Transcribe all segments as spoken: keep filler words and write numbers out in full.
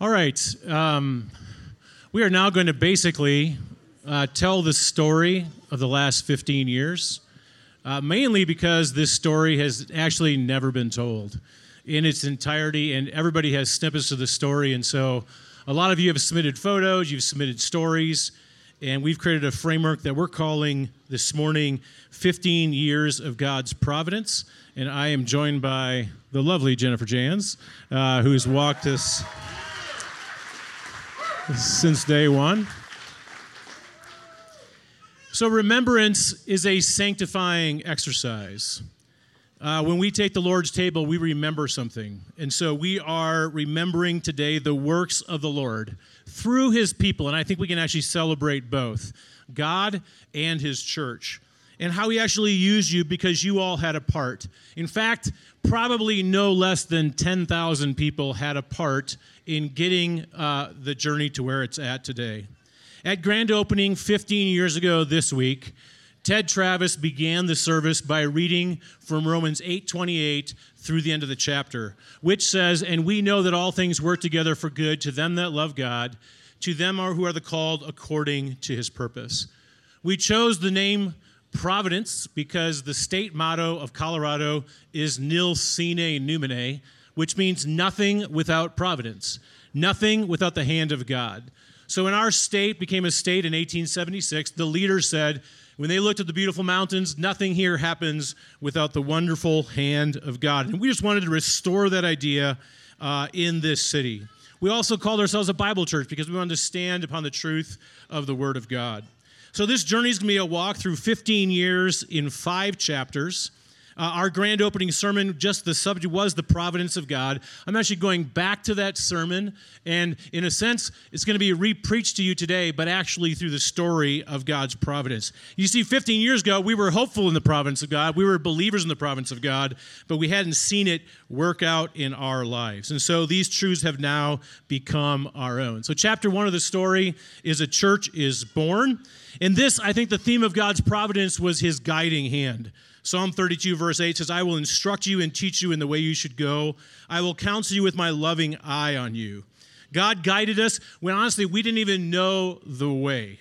All right, um, we are now going to basically uh, tell the story of the last fifteen years, uh, mainly because this story has actually never been told in its entirety, and everybody has snippets of the story, and so a lot of you have submitted photos, you've submitted stories, and we've created a framework that we're calling this morning fifteen years of God's Providence. And I am joined by the lovely Jennifer Jans, uh, who's walked us since day one. So remembrance is a sanctifying exercise. Uh, when we take the Lord's table, we remember something. And so we are remembering today the works of the Lord through his people. And I think we can actually celebrate both, God and his church, and how he actually used you because you all had a part. In fact, probably no less than ten thousand people had a part in getting uh, the journey to where it's at today. At grand opening fifteen years ago this week, Ted Travis began the service by reading from Romans eight twenty-eight through the end of the chapter, which says, "And we know that all things work together for good to them that love God, to them who are the called according to his purpose." We chose the name Providence because the state motto of Colorado is Nil sine numine, which means nothing without providence, nothing without the hand of God. So when our state became a state in eighteen seventy-six, the leader said, when they looked at the beautiful mountains, nothing here happens without the wonderful hand of God. And we just wanted to restore that idea uh, in this city. We also called ourselves a Bible church because we wanted to stand upon the truth of the Word of God. So this journey is going to be a walk through fifteen years in five chapters. Uh, our grand opening sermon, just the subject was the providence of God. I'm actually going back to that sermon, and in a sense, it's going to be re-preached to you today, but actually through the story of God's providence. You see, fifteen years ago, we were hopeful in the providence of God. We were believers in the providence of God, but we hadn't seen it work out in our lives. And so these truths have now become our own. So chapter one of the story is a church is born. And this, I think the theme of God's providence was his guiding hand. Psalm thirty-two, verse eight says, "I will instruct you and teach you in the way you should go. I will counsel you with my loving eye on you." God guided us when, honestly, we didn't even know the way.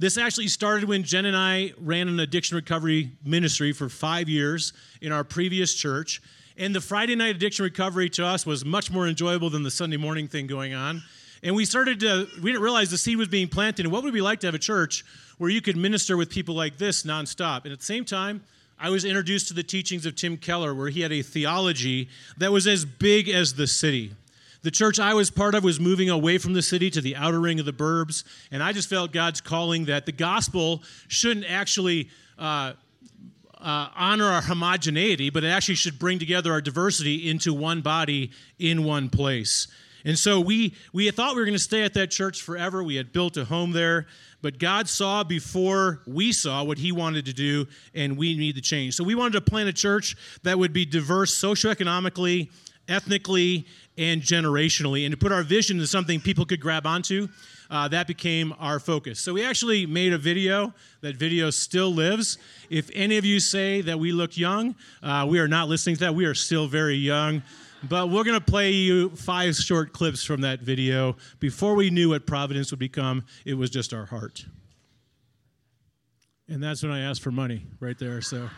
This actually started when Jen and I ran an addiction recovery ministry for five years in our previous church. And the Friday night addiction recovery to us was much more enjoyable than the Sunday morning thing going on. And we started to, we didn't realize the seed was being planted. And what would it be like to have a church where you could minister with people like this nonstop? And at the same time, I was introduced to the teachings of Tim Keller, where he had a theology that was as big as the city. The church I was part of was moving away from the city to the outer ring of the burbs, and I just felt God's calling that the gospel shouldn't actually uh, uh, honor our homogeneity, but it actually should bring together our diversity into one body in one place. And so we we thought we were going to stay at that church forever. We had built a home there, but God saw before we saw what he wanted to do, and we need to change. So we wanted to plant a church that would be diverse socioeconomically, ethnically, and generationally, and to put our vision into something people could grab onto. Uh, that became our focus. So we actually made a video. That video still lives. If any of you say that we look young, uh, we are not listening to that. We are still very young. But we're going to play you five short clips from that video. Before we knew what Providence would become, it was just our heart. And that's when I asked for money right there, so.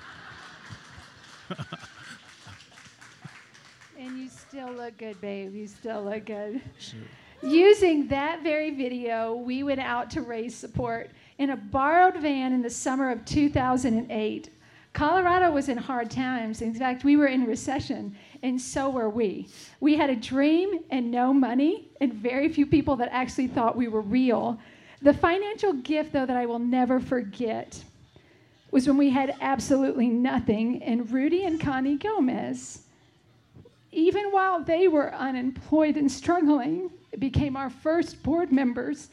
And you still look good, babe. You still look good. Sure. Using that very video, we went out to raise support in a borrowed van in the summer of two thousand eight. Colorado was in hard times. In fact, we were in recession, and so were we. We had a dream and no money, and very few people that actually thought we were real. The financial gift, though, that I will never forget was when we had absolutely nothing, and Rudy and Connie Gomez, even while they were unemployed and struggling, became our first board members,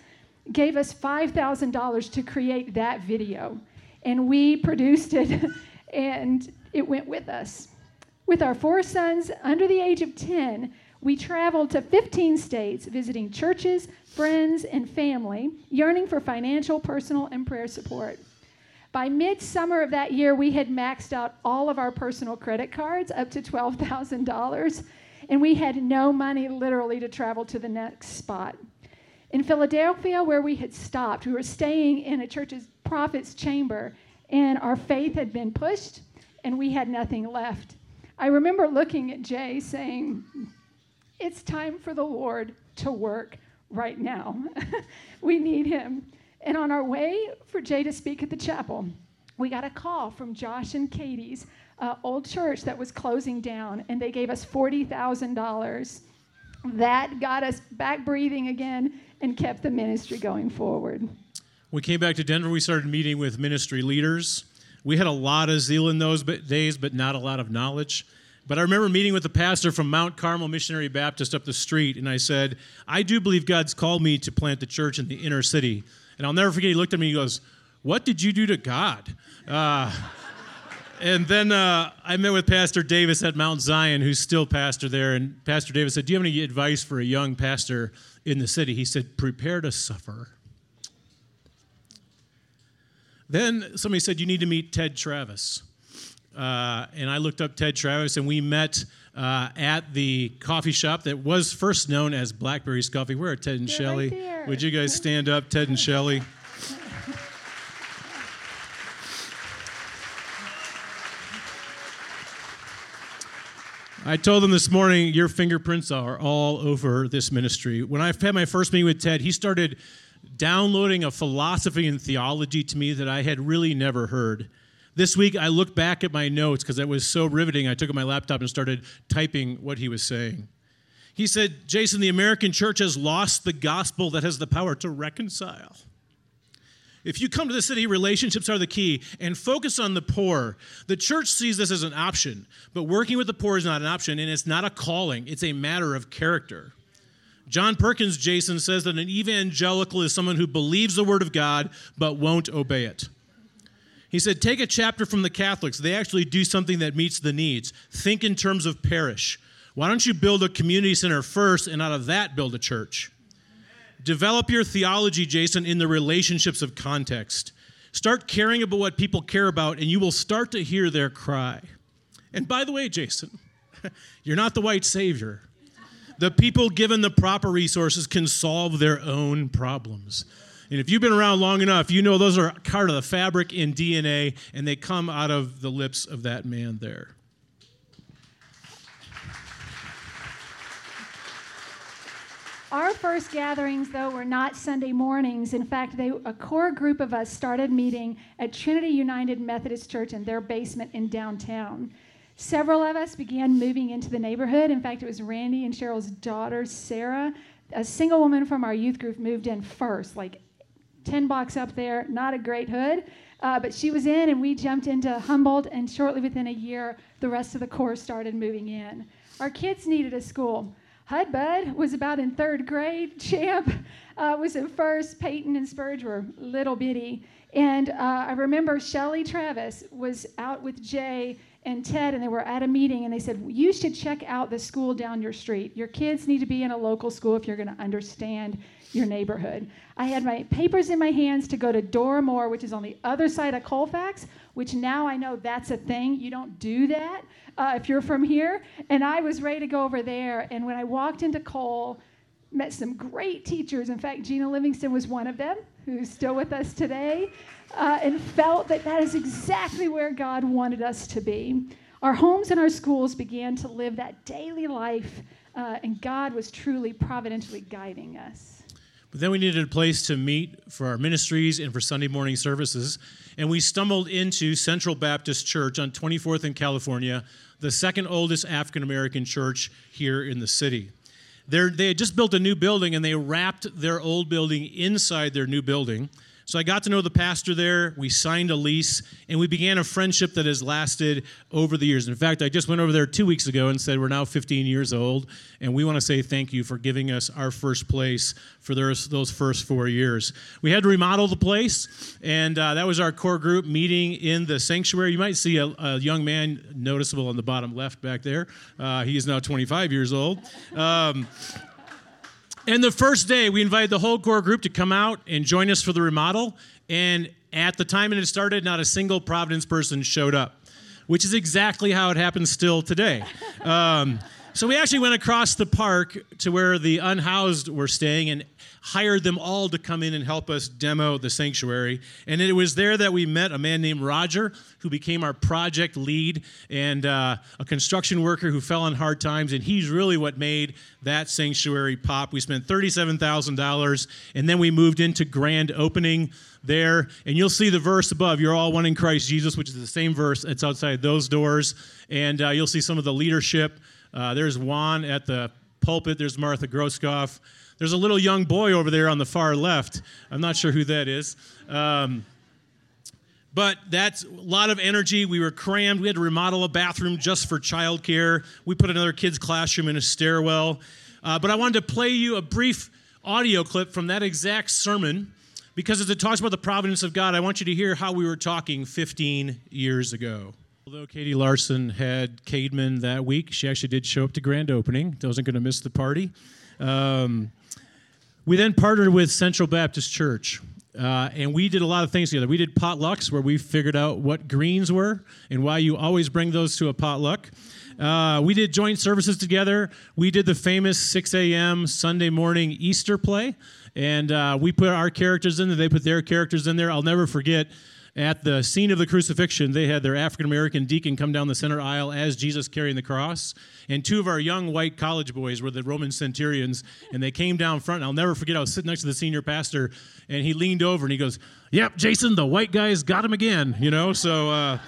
gave us five thousand dollars to create that video, and we produced it. And it went with us. With our four sons under the age of ten, we traveled to fifteen states, visiting churches, friends, and family, yearning for financial, personal, and prayer support. By midsummer of that year, we had maxed out all of our personal credit cards, up to twelve thousand dollars, and we had no money literally to travel to the next spot. In Philadelphia, where we had stopped, we were staying in a church's prophet's chamber, and our faith had been pushed, and we had nothing left. I remember looking at Jay saying, "It's time for the Lord to work right now. We need him." And on our way for Jay to speak at the chapel, we got a call from Josh and Katie's uh, old church that was closing down, and they gave us forty thousand dollars. That got us back breathing again and kept the ministry going forward. We came back to Denver. We started meeting with ministry leaders. We had a lot of zeal in those days, but not a lot of knowledge. But I remember meeting with the pastor from Mount Carmel Missionary Baptist up the street, and I said, "I do believe God's called me to plant the church in the inner city." And I'll never forget, he looked at me and he goes, "What did you do to God?" Uh, and then uh, I met with Pastor Davis at Mount Zion, who's still pastor there, and Pastor Davis said, "Do you have any advice for a young pastor in the city?" He said, "Prepare to suffer." Then somebody said, "You need to meet Ted Travis." Uh, and I looked up Ted Travis, and we met uh, at the coffee shop that was first known as Blackberry's Coffee. Where are Ted and They're Shelley? Right there. Would you guys stand up, Ted and Shelley? I told them this morning, your fingerprints are all over this ministry. When I had my first meeting with Ted, he started downloading a philosophy and theology to me that I had really never heard. This week, I looked back at my notes because it was so riveting. I took up my laptop and started typing what he was saying. He said, "Jason, the American church has lost the gospel that has the power to reconcile. If you come to the city, relationships are the key, and focus on the poor. The church sees this as an option, but working with the poor is not an option, and it's not a calling. It's a matter of character." John Perkins, Jason, says that an evangelical is someone who believes the word of God but won't obey it. He said, "Take a chapter from the Catholics. They actually do something that meets the needs. Think in terms of parish. Why don't you build a community center first, and out of that build a church? Develop your theology, Jason, in the relationships of context. Start caring about what people care about, and you will start to hear their cry. And by the way, Jason, you're not the white savior. The people given the proper resources can solve their own problems." And if you've been around long enough, you know those are part of the fabric in D N A, and they come out of the lips of that man there. Our first gatherings, though, were not Sunday mornings. In fact, they, a core group of us started meeting at Trinity United Methodist Church in their basement in downtown. Several of us began moving into the neighborhood. In fact, it was Randy and Cheryl's daughter, Sarah. A single woman from our youth group moved in first, like ten blocks up there, not a great hood. Uh, but she was in, and we jumped into Humboldt, and shortly within a year, the rest of the core started moving in. Our kids needed a school. Hudbud was about in third grade. Champ uh, was in first. Peyton and Spurge were little bitty. And uh, I remember Shelley Travis was out with Jay and Ted, and they were at a meeting, and they said, "You should check out the school down your street. Your kids need to be in a local school if you're going to understand your neighborhood." I had my papers in my hands to go to Dormore, which is on the other side of Colfax, which now I know that's a thing. You don't do that uh, if you're from here. And I was ready to go over there. And when I walked into Cole, met some great teachers. In fact, Gina Livingston was one of them, who's still with us today, uh, and felt that that is exactly where God wanted us to be. Our homes and our schools began to live that daily life, uh, and God was truly providentially guiding us. But then we needed a place to meet for our ministries and for Sunday morning services, and we stumbled into Central Baptist Church on twenty-fourth in California, the second oldest African-American church here in the city. They're, they had just built a new building, and they wrapped their old building inside their new building. So I got to know the pastor there. We signed a lease, and we began a friendship that has lasted over the years. In fact, I just went over there two weeks ago and said, we're now fifteen years old, and we want to say thank you for giving us our first place for those first four years. We had to remodel the place, and uh, that was our core group meeting in the sanctuary. You might see a, a young man noticeable on the bottom left back there. Uh, he is now twenty-five years old. Um, And the first day, we invited the whole core group to come out and join us for the remodel. And at the time it had started, not a single Providence person showed up, which is exactly how it happens still today. Um, So we actually went across the park to where the unhoused were staying and hired them all to come in and help us demo the sanctuary. And it was there that we met a man named Roger, who became our project lead, and uh, a construction worker who fell on hard times. And he's really what made that sanctuary pop. We spent thirty-seven thousand dollars, and then we moved into grand opening there. And you'll see the verse above, "You're all one in Christ Jesus," which is the same verse. It's outside those doors. And uh, you'll see some of the leadership. Uh, there's Juan at the pulpit. There's Martha Groskopf. There's a little young boy over there on the far left. I'm not sure who that is. Um, but that's a lot of energy. We were crammed. We had to remodel a bathroom just for childcare. We put another kid's classroom in a stairwell. Uh, but I wanted to play you a brief audio clip from that exact sermon, because as it talks about the providence of God, I want you to hear how we were talking fifteen years ago. Although Katie Larson had Cademan that week, she actually did show up to grand opening. Wasn't going to miss the party. Um, we then partnered with Central Baptist Church, uh, and we did a lot of things together. We did potlucks where we figured out what greens were and why you always bring those to a potluck. Uh, we did joint services together. We did the famous six a.m. Sunday morning Easter play, and uh, we put our characters in there. They put their characters in there. I'll never forget. At the scene of the crucifixion, they had their African-American deacon come down the center aisle as Jesus carrying the cross. And two of our young white college boys were the Roman centurions, and they came down front. And I'll never forget, I was sitting next to the senior pastor, and he leaned over, and he goes, "Yep, Jason, the white guy's got him again," you know? So, uh,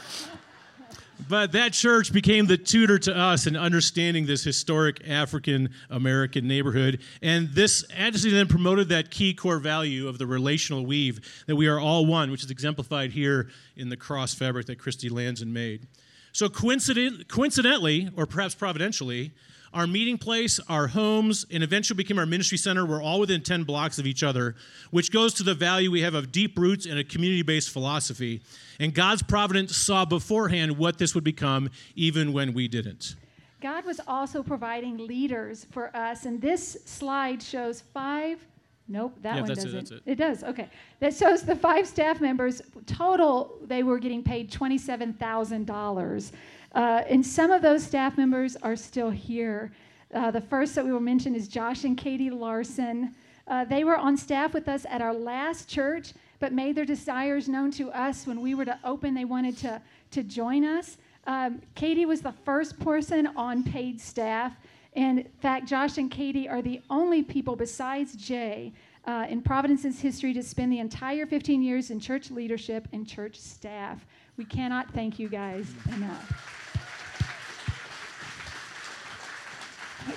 but that church became the tutor to us in understanding this historic African-American neighborhood. And this actually then promoted that key core value of the relational weave, that we are all one, which is exemplified here in the cross fabric that Christy Lansen made. So coincident- coincidentally, or perhaps providentially, our meeting place, our homes, and eventually became our ministry center were all within ten blocks of each other, which goes to the value we have of deep roots and a community-based philosophy. And God's providence saw beforehand what this would become, even when we didn't. God was also providing leaders for us, and this slide shows five... Nope, that yeah, one doesn't. It, that's it. it does, okay. That shows the five staff members. Total, they were getting paid twenty-seven thousand dollars. Uh, and some of those staff members are still here. Uh, the first that we will mention is Josh and Katie Larson. Uh, they were on staff with us at our last church, but made their desires known to us when we were to open. They wanted to, to join us. Um, Katie was the first person on paid staff. And in fact, Josh and Katie are the only people besides Jay uh, in Providence's history to spend the entire fifteen years in church leadership and church staff. We cannot thank you guys enough.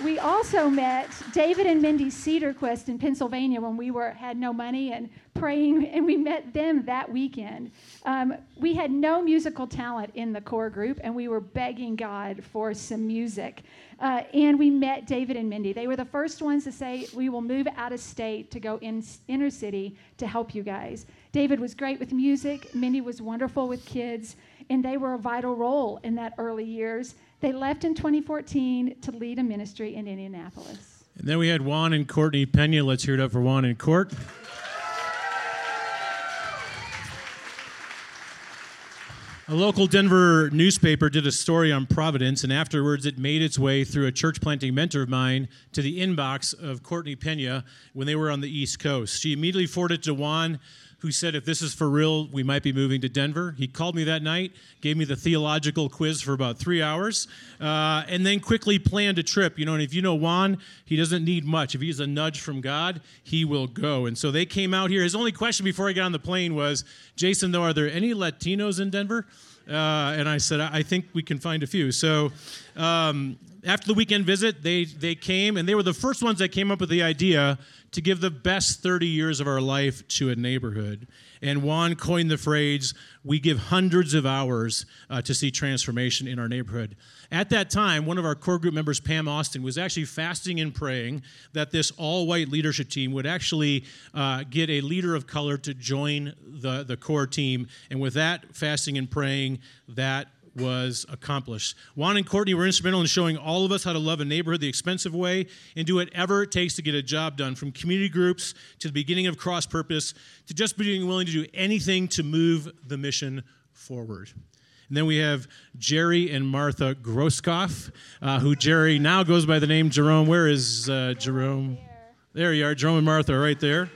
We also met David and Mindy Cedarquist in Pennsylvania when we were had no money and praying, and we met them that weekend. Um, we had no musical talent in the core group, and we were begging God for some music. Uh, and we met David and Mindy. They were the first ones to say, "We will move out of state to go in inner city to help you guys." David was great with music. Mindy was wonderful with kids, and they were a vital role in that early years. They left in twenty fourteen to lead a ministry in Indianapolis. And then we had Juan and Courtney Pena. Let's hear it up for Juan and Court. A local Denver newspaper did a story on Providence, and afterwards it made its way through a church planting mentor of mine to the inbox of Courtney Pena when they were on the East Coast. She immediately forwarded it to Juan, who said, "If this is for real, we might be moving to Denver." He called me that night, gave me the theological quiz for about three hours, uh, and then quickly planned a trip. You know, and if you know Juan, he doesn't need much. If he's a nudge from God, he will go. And so they came out here. His only question before I got on the plane was, "Jason, though, are there any Latinos in Denver?" Uh, and I said, I think we can find a few. So um, after the weekend visit, they they came, and they were the first ones that came up with the idea to give the best thirty years of our life to a neighborhood. And Juan coined the phrase, "We give hundreds of hours uh, to see transformation in our neighborhood." At that time, one of our core group members, Pam Austin, was actually fasting and praying that this all-white leadership team would actually uh, get a leader of color to join the, the core team. And with that fasting and praying, that was accomplished. Juan and Courtney were instrumental in showing all of us how to love a neighborhood the expensive way and do whatever it takes to get a job done, from community groups to the beginning of Cross Purpose to just being willing to do anything to move the mission forward. And then we have Jerry and Martha Groskopf, uh, who Jerry now goes by the name Jerome. Where is uh, Jerome? There you are. Jerome and Martha are right there.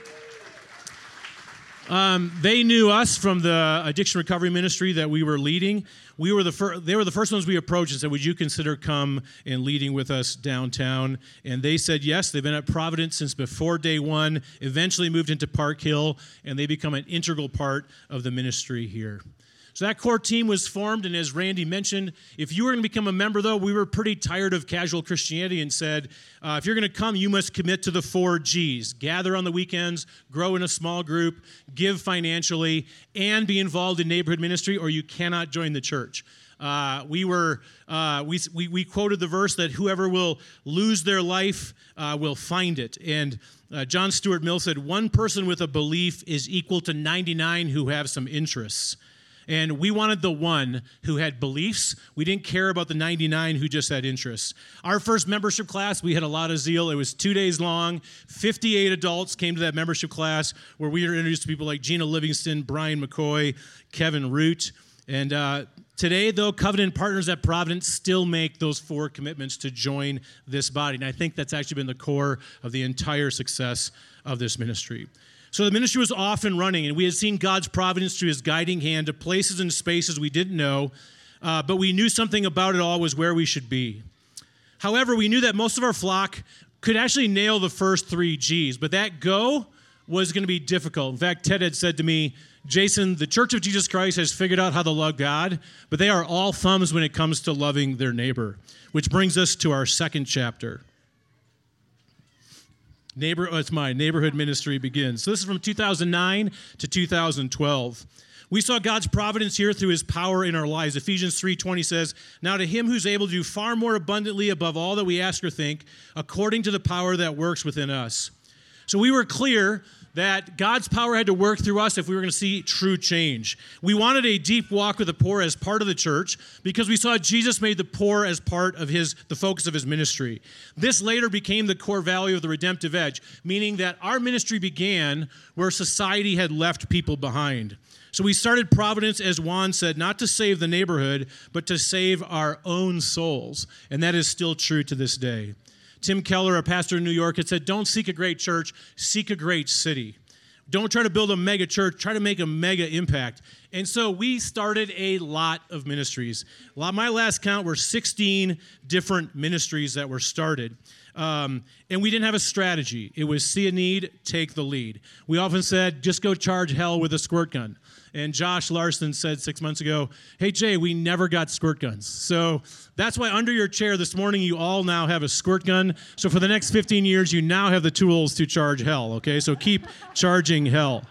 Um, they knew us from the addiction recovery ministry that we were leading. We were the fir- they were the first ones we approached and said, would you consider come and leading with us downtown? And they said yes. They've been at Providence since before day one, eventually moved into Park Hill, and they become an integral part of the ministry here. So that core team was formed, and as Randy mentioned, if you were going to become a member, though, we were pretty tired of casual Christianity and said, uh, if you're going to come, you must commit to the four G's. Gather on the weekends, grow in a small group, give financially, and be involved in neighborhood ministry, or you cannot join the church. Uh, we were uh, we, we we quoted the verse that whoever will lose their life uh, will find it. And uh, John Stuart Mill said, one person with a belief is equal to ninety-nine who have some interests. And we wanted the one who had beliefs. We didn't care about the ninety-nine who just had interests. Our first membership class, we had a lot of zeal. It was two days long. fifty-eight adults came to that membership class where we were introduced to people like Gina Livingston, Brian McCoy, Kevin Root. And uh, today, though, Covenant Partners at Providence still make those four commitments to join this body. And I think that's actually been the core of the entire success of this ministry. So the ministry was off and running, and we had seen God's providence through his guiding hand to places and spaces we didn't know, uh, but we knew something about it all was where we should be. However, we knew that most of our flock could actually nail the first three G's, but that go was going to be difficult. In fact, Ted had said to me, Jason, the Church of Jesus Christ has figured out how to love God, but they are all thumbs when it comes to loving their neighbor, which brings us to our second chapter. Neighbor, oh, it's my neighborhood ministry begins. So this is from two thousand nine to two thousand twelve. We saw God's providence here through his power in our lives. Ephesians three twenty says, now to him who's able to do far more abundantly above all that we ask or think, according to the power that works within us. So we were clear that God's power had to work through us if we were going to see true change. We wanted a deep walk with the poor as part of the church because we saw Jesus made the poor as part of his the focus of his ministry. This later became the core value of the redemptive edge, meaning that our ministry began where society had left people behind. So we started Providence, as Juan said, not to save the neighborhood, but to save our own souls, and that is still true to this day. Tim Keller, a pastor in New York, had said, don't seek a great church, seek a great city. Don't try to build a mega church, try to make a mega impact. And so we started a lot of ministries. My last count were sixteen different ministries that were started. Um, and we didn't have a strategy. It was see a need, take the lead. We often said, just go charge hell with a squirt gun. And Josh Larson said six months ago, hey, Jay, we never got squirt guns. So that's why under your chair this morning, you all now have a squirt gun. So for the next fifteen years, you now have the tools to charge hell, okay? So keep charging hell.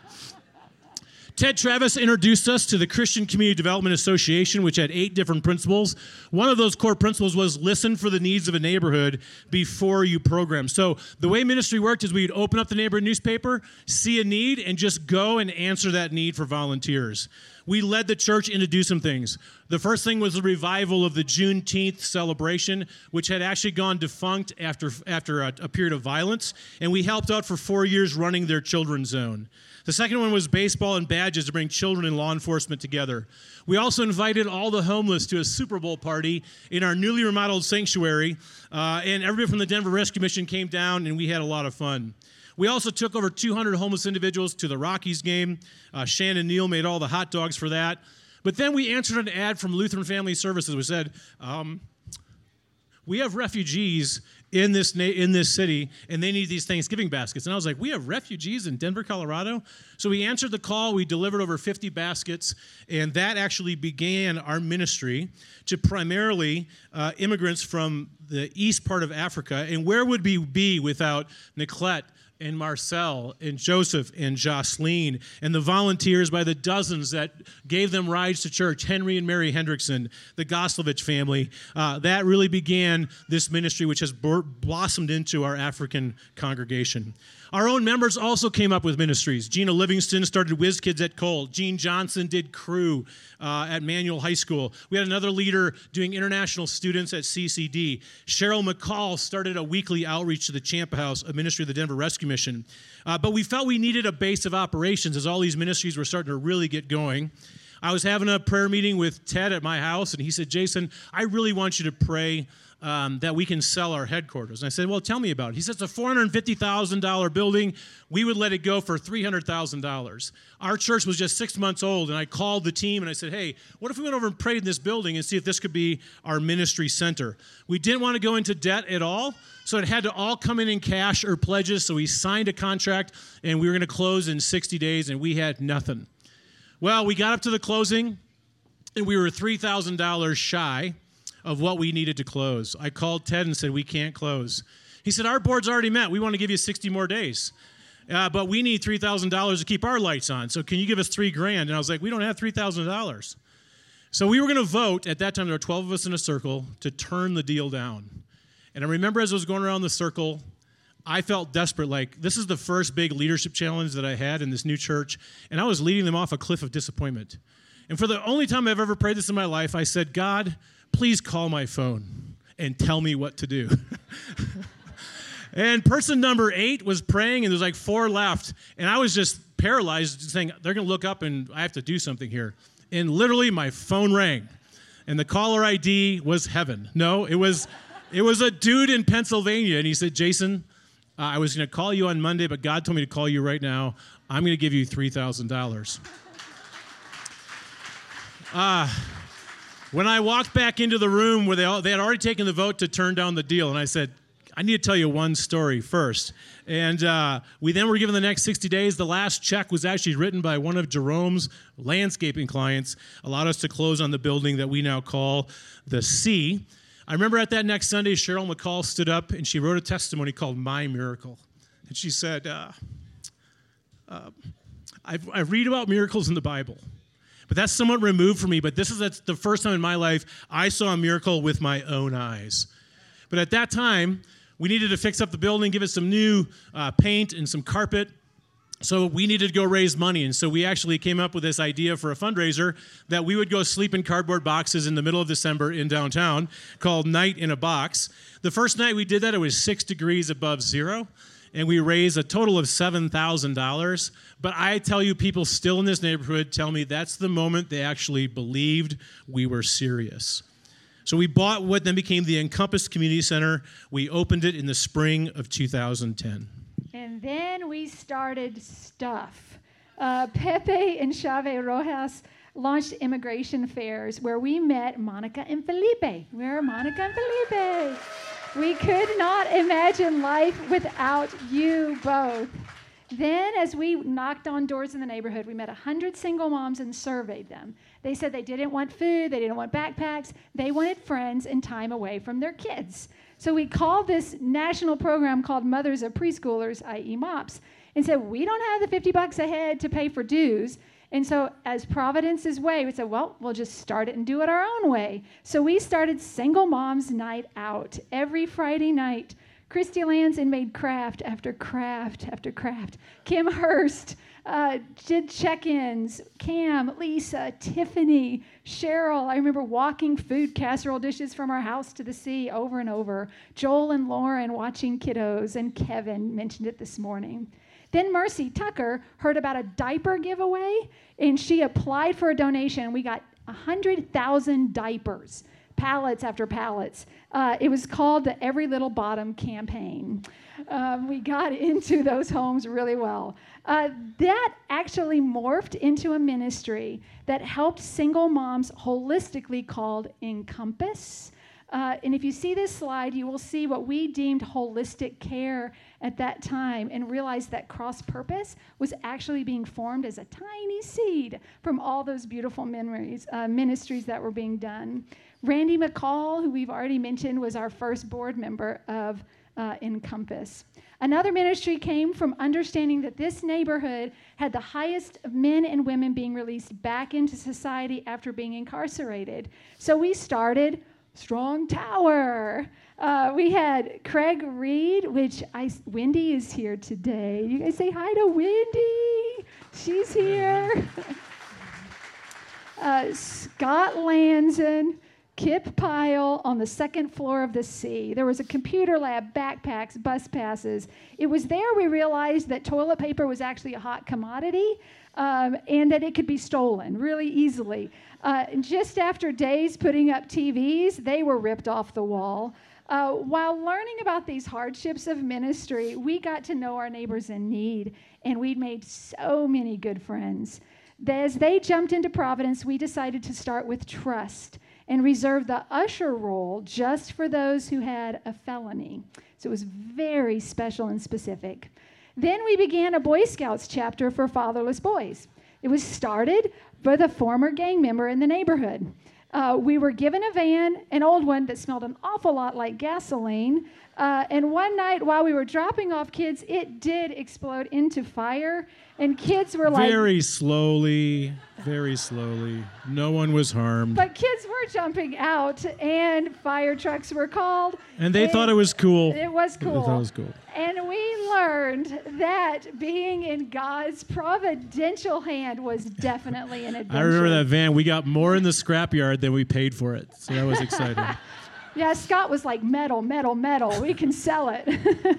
Ted Travis introduced us to the Christian Community Development Association, which had eight different principles. One of those core principles was listen for the needs of a neighborhood before you program. So the way ministry worked is we'd open up the neighborhood newspaper, see a need, and just go and answer that need for volunteers. We led the church into do some things. The first thing was the revival of the Juneteenth celebration, which had actually gone defunct after, after a, a period of violence, and we helped out for four years running their children's zone. The second one was baseball and badges to bring children and law enforcement together. We also invited all the homeless to a Super Bowl party in our newly remodeled sanctuary, uh, and everybody from the Denver Rescue Mission came down, and we had a lot of fun. We also took over two hundred homeless individuals to the Rockies game. Uh, Shannon Neal made all the hot dogs for that. But then we answered an ad from Lutheran Family Services which said, um, we have refugees in this na- in this city, and they need these Thanksgiving baskets. And I was like, we have refugees in Denver, Colorado? So we answered the call. We delivered over fifty baskets, and that actually began our ministry to primarily uh, immigrants from the east part of Africa. And where would we be without Nicolette and Marcel and Joseph and Jocelyn and the volunteers by the dozens that gave them rides to church, Henry and Mary Hendrickson, the Goslovich family. Uh, that really began this ministry, which has bl- blossomed into our African congregation. Our own members also came up with ministries. Gina Livingston started Whiz Kids at Cole. Gene Johnson did Crew uh, at Manual High School. We had another leader doing international students at C C D. Cheryl McCall started a weekly outreach to the Champ House, a ministry of the Denver Rescue Mission. Uh, but we felt we needed a base of operations as all these ministries were starting to really get going. I was having a prayer meeting with Ted at my house, and he said, Jason, I really want you to pray um, that we can sell our headquarters. And I said, well, tell me about it. He said, it's a four hundred fifty thousand dollars building. We would let it go for three hundred thousand dollars. Our church was just six months old, and I called the team, and I said, hey, what if we went over and prayed in this building and see if this could be our ministry center? We didn't want to go into debt at all, so it had to all come in in cash or pledges, so we signed a contract, and we were going to close in sixty days, and we had nothing. Well, we got up to the closing, and we were three thousand dollars shy of what we needed to close. I called Ted and said, we can't close. He said, our board's already met. We want to give you sixty more days, uh, but we need three thousand dollars to keep our lights on, so can you give us three grand? And I was like, we don't have three thousand dollars. So we were going to vote. At that time, there were twelve of us in a circle to turn the deal down. And I remember as I was going around the circle, I felt desperate, like this is the first big leadership challenge that I had in this new church, and I was leading them off a cliff of disappointment. And for the only time I've ever prayed this in my life, I said, God, please call my phone and tell me what to do. And person number eight was praying, and there's like four left, and I was just paralyzed, saying, they're going to look up, and I have to do something here. And literally, my phone rang, and the caller I D was heaven. No, it was, it was a dude in Pennsylvania, and he said, Jason, Uh, I was going to call you on Monday, but God told me to call you right now. I'm going to give you three thousand dollars. Uh, when I walked back into the room where they, all, they had already taken the vote to turn down the deal, and I said, I need to tell you one story first. And uh, we then were given the next sixty days. The last check was actually written by one of Jerome's landscaping clients, allowed us to close on the building that we now call the C. I remember at that next Sunday, Cheryl McCall stood up, and she wrote a testimony called My Miracle. And she said, uh, uh, I, I read about miracles in the Bible, but that's somewhat removed from me. But this is the first time in my life I saw a miracle with my own eyes. But at that time, we needed to fix up the building, give it some new uh, paint and some carpet. So we needed to go raise money, and so we actually came up with this idea for a fundraiser that we would go sleep in cardboard boxes in the middle of December in downtown called Night in a Box. The first night we did that, it was six degrees above zero, and we raised a total of seven thousand dollars. But I tell you, people still in this neighborhood tell me that's the moment they actually believed we were serious. So we bought what then became the Encompass Community Center. We opened it in the spring of two thousand ten. And then we started stuff. Uh, Pepe and Chave Rojas launched immigration fairs where we met Monica and Felipe. We're Monica and Felipe. We could not imagine life without you both. Then as we knocked on doors in the neighborhood, we met one hundred single moms and surveyed them. They said they didn't want food, they didn't want backpacks, they wanted friends and time away from their kids. So we called this national program called Mothers of Preschoolers, that is. MOPS, and said, we don't have the fifty bucks a head to pay for dues. And so as Providence's way, we said, well, we'll just start it and do it our own way. So we started Single Moms Night Out every Friday night. Christy Lands and made craft after craft after craft. Kim Hurst uh, did check-ins. Cam, Lisa, Tiffany, Cheryl. I remember walking food casserole dishes from our house to the sea over and over. Joel and Lauren watching kiddos, and Kevin mentioned it this morning. Then Mercy Tucker heard about a diaper giveaway, and she applied for a donation. We got one hundred thousand diapers. Pallets after pallets. Uh, it was called the Every Little Bottom campaign. Um, we got into those homes really well. Uh, that actually morphed into a ministry that helped single moms holistically called Encompass. Uh, and if you see this slide, you will see what we deemed holistic care at that time and realized that cross-purpose was actually being formed as a tiny seed from all those beautiful memories, uh, ministries that were being done. Randy McCall, who we've already mentioned, was our first board member of uh, Encompass. Another ministry came from understanding that this neighborhood had the highest men and women being released back into society after being incarcerated. So we started Strong Tower. Uh, we had Craig Reed, which I, Wendy is here today. You guys say hi to Wendy. She's here. uh, Scott Lanson. Kip Pyle on the second floor of the C. There was a computer lab, backpacks, bus passes. It was there we realized that toilet paper was actually a hot commodity um, and that it could be stolen really easily. Uh, and just after days putting up T Vs, they were ripped off the wall. Uh, while learning about these hardships of ministry, we got to know our neighbors in need, and we made so many good friends. As they jumped into Providence, we decided to start with trust and reserve the usher role just for those who had a felony. So it was very special and specific. Then we began a Boy Scouts chapter for fatherless boys. It was started by the former gang member in the neighborhood. Uh, we were given a van, an old one that smelled an awful lot like gasoline, uh, and one night while we were dropping off kids, it did explode into fire, and kids were like... Very slowly, very slowly. No one was harmed. But kids were jumping out, and fire trucks were called. And they and thought it was cool. It was cool. They thought it was cool. And we learned that being in God's providential hand was definitely an adventure. I remember that van. We got more in the scrapyard than we paid for it, so that was exciting. Yeah, Scott was like, metal, metal, metal. We can sell it.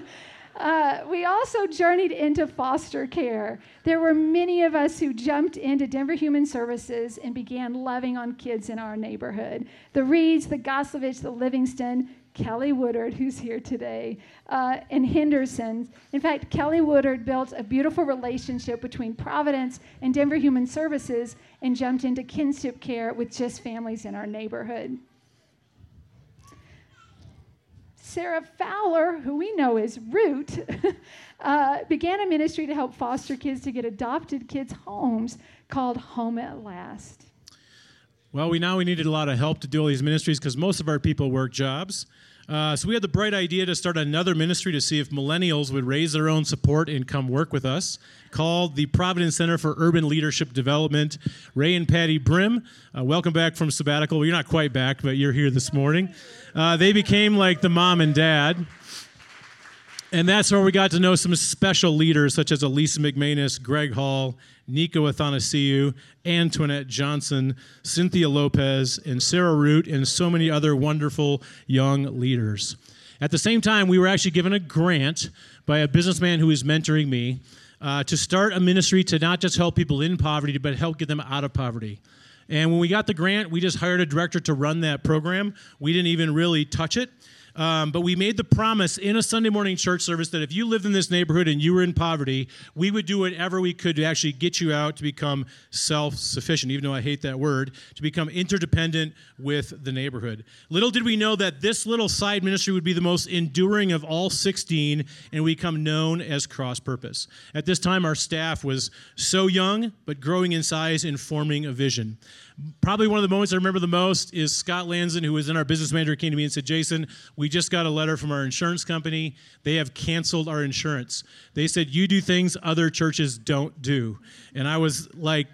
Uh, we also journeyed into foster care. There were many of us who jumped into Denver Human Services and began loving on kids in our neighborhood. The Reeds, the Goslovich, the Livingston, Kelly Woodard, who's here today, uh, and Henderson. In fact, Kelly Woodard built a beautiful relationship between Providence and Denver Human Services and jumped into kinship care with just families in our neighborhood. Sarah Fowler, who we know as Root, uh, began a ministry to help foster kids to get adopted kids' homes called Home at Last. Well, we now we needed a lot of help to do all these ministries because most of our people work jobs. Uh, so we had the bright idea to start another ministry to see if millennials would raise their own support and come work with us, called the Providence Center for Urban Leadership Development. Ray and Patty Brim, uh, welcome back from sabbatical. Well, you're not quite back, but you're here this morning. Uh, they became like the mom and dad. And that's where we got to know some special leaders such as Elisa McManus, Greg Hall, Nico Athanasiou, Antoinette Johnson, Cynthia Lopez, and Sarah Root, and so many other wonderful young leaders. At the same time, we were actually given a grant by a businessman who is mentoring me uh, to start a ministry to not just help people in poverty, but help get them out of poverty. And when we got the grant, we just hired a director to run that program. We didn't even really touch it. Um, but we made the promise in a Sunday morning church service that if you lived in this neighborhood and you were in poverty, we would do whatever we could to actually get you out to become self-sufficient, even though I hate that word, to become interdependent with the neighborhood. Little did we know that this little side ministry would be the most enduring of all sixteen and we become known as Cross Purpose. At this time, our staff was so young, but growing in size and forming a vision. Probably one of the moments I remember the most is Scott Lanson, who was in our business manager, came to me and said, Jason, we just got a letter from our insurance company. They have canceled our insurance. They said, you do things other churches don't do. And I was like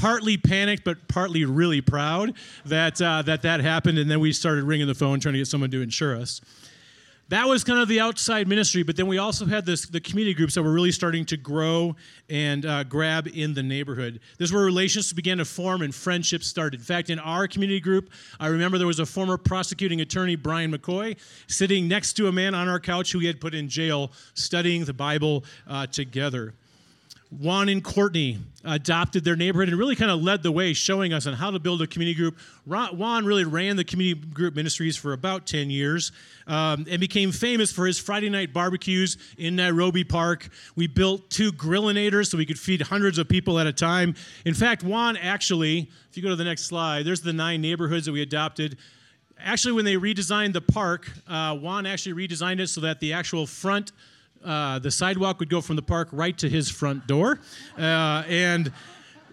partly panicked, but partly really proud that uh, that, that happened. And then we started ringing the phone trying to get someone to insure us. That was kind of the outside ministry, but then we also had this, the community groups that were really starting to grow and uh, grab in the neighborhood. This is where relationships began to form and friendships started. In fact, in our community group, I remember there was a former prosecuting attorney, Brian McCoy, sitting next to a man on our couch who we had put in jail, studying the Bible uh, together. Juan and Courtney adopted their neighborhood and really kind of led the way, showing us on how to build a community group. Juan really ran the community group ministries for about ten years um, and became famous for his Friday night barbecues in Nairobi Park. We built two grillinators so we could feed hundreds of people at a time. In fact, Juan actually, if you go to the next slide, there's the nine neighborhoods that we adopted. Actually, when they redesigned the park, uh, Juan actually redesigned it so that the actual front Uh, the sidewalk would go from the park right to his front door, uh, and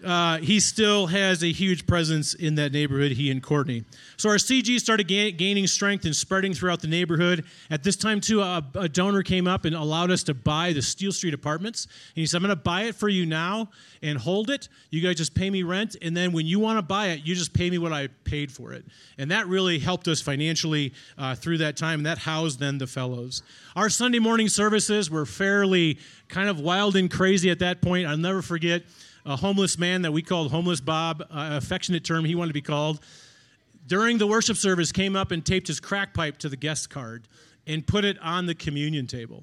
uh, he still has a huge presence in that neighborhood, he and Courtney. So our C G started ga- gaining strength and spreading throughout the neighborhood. At this time, too, a, a donor came up and allowed us to buy the Steel Street Apartments, and he said, I'm going to buy it for you now and hold it. You guys just pay me rent, and then when you want to buy it, you just pay me what I paid for it. And that really helped us financially uh, through that time, and that housed then the fellows. Our Sunday morning services were fairly kind of wild and crazy at that point. I'll never forget a homeless man that we called Homeless Bob, uh, affectionate term he wanted to be called, during the worship service, came up and taped his crack pipe to the guest card and put it on the communion table.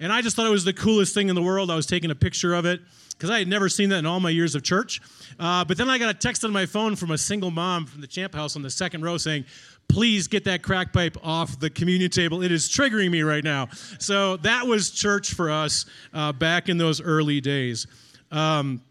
And I just thought it was the coolest thing in the world. I was taking a picture of it because I had never seen that in all my years of church. Uh, but then I got a text on my phone from a single mom from the Champ house on the second row saying, please get that crack pipe off the communion table. It is triggering me right now. So that was church for us uh, back in those early days. Um,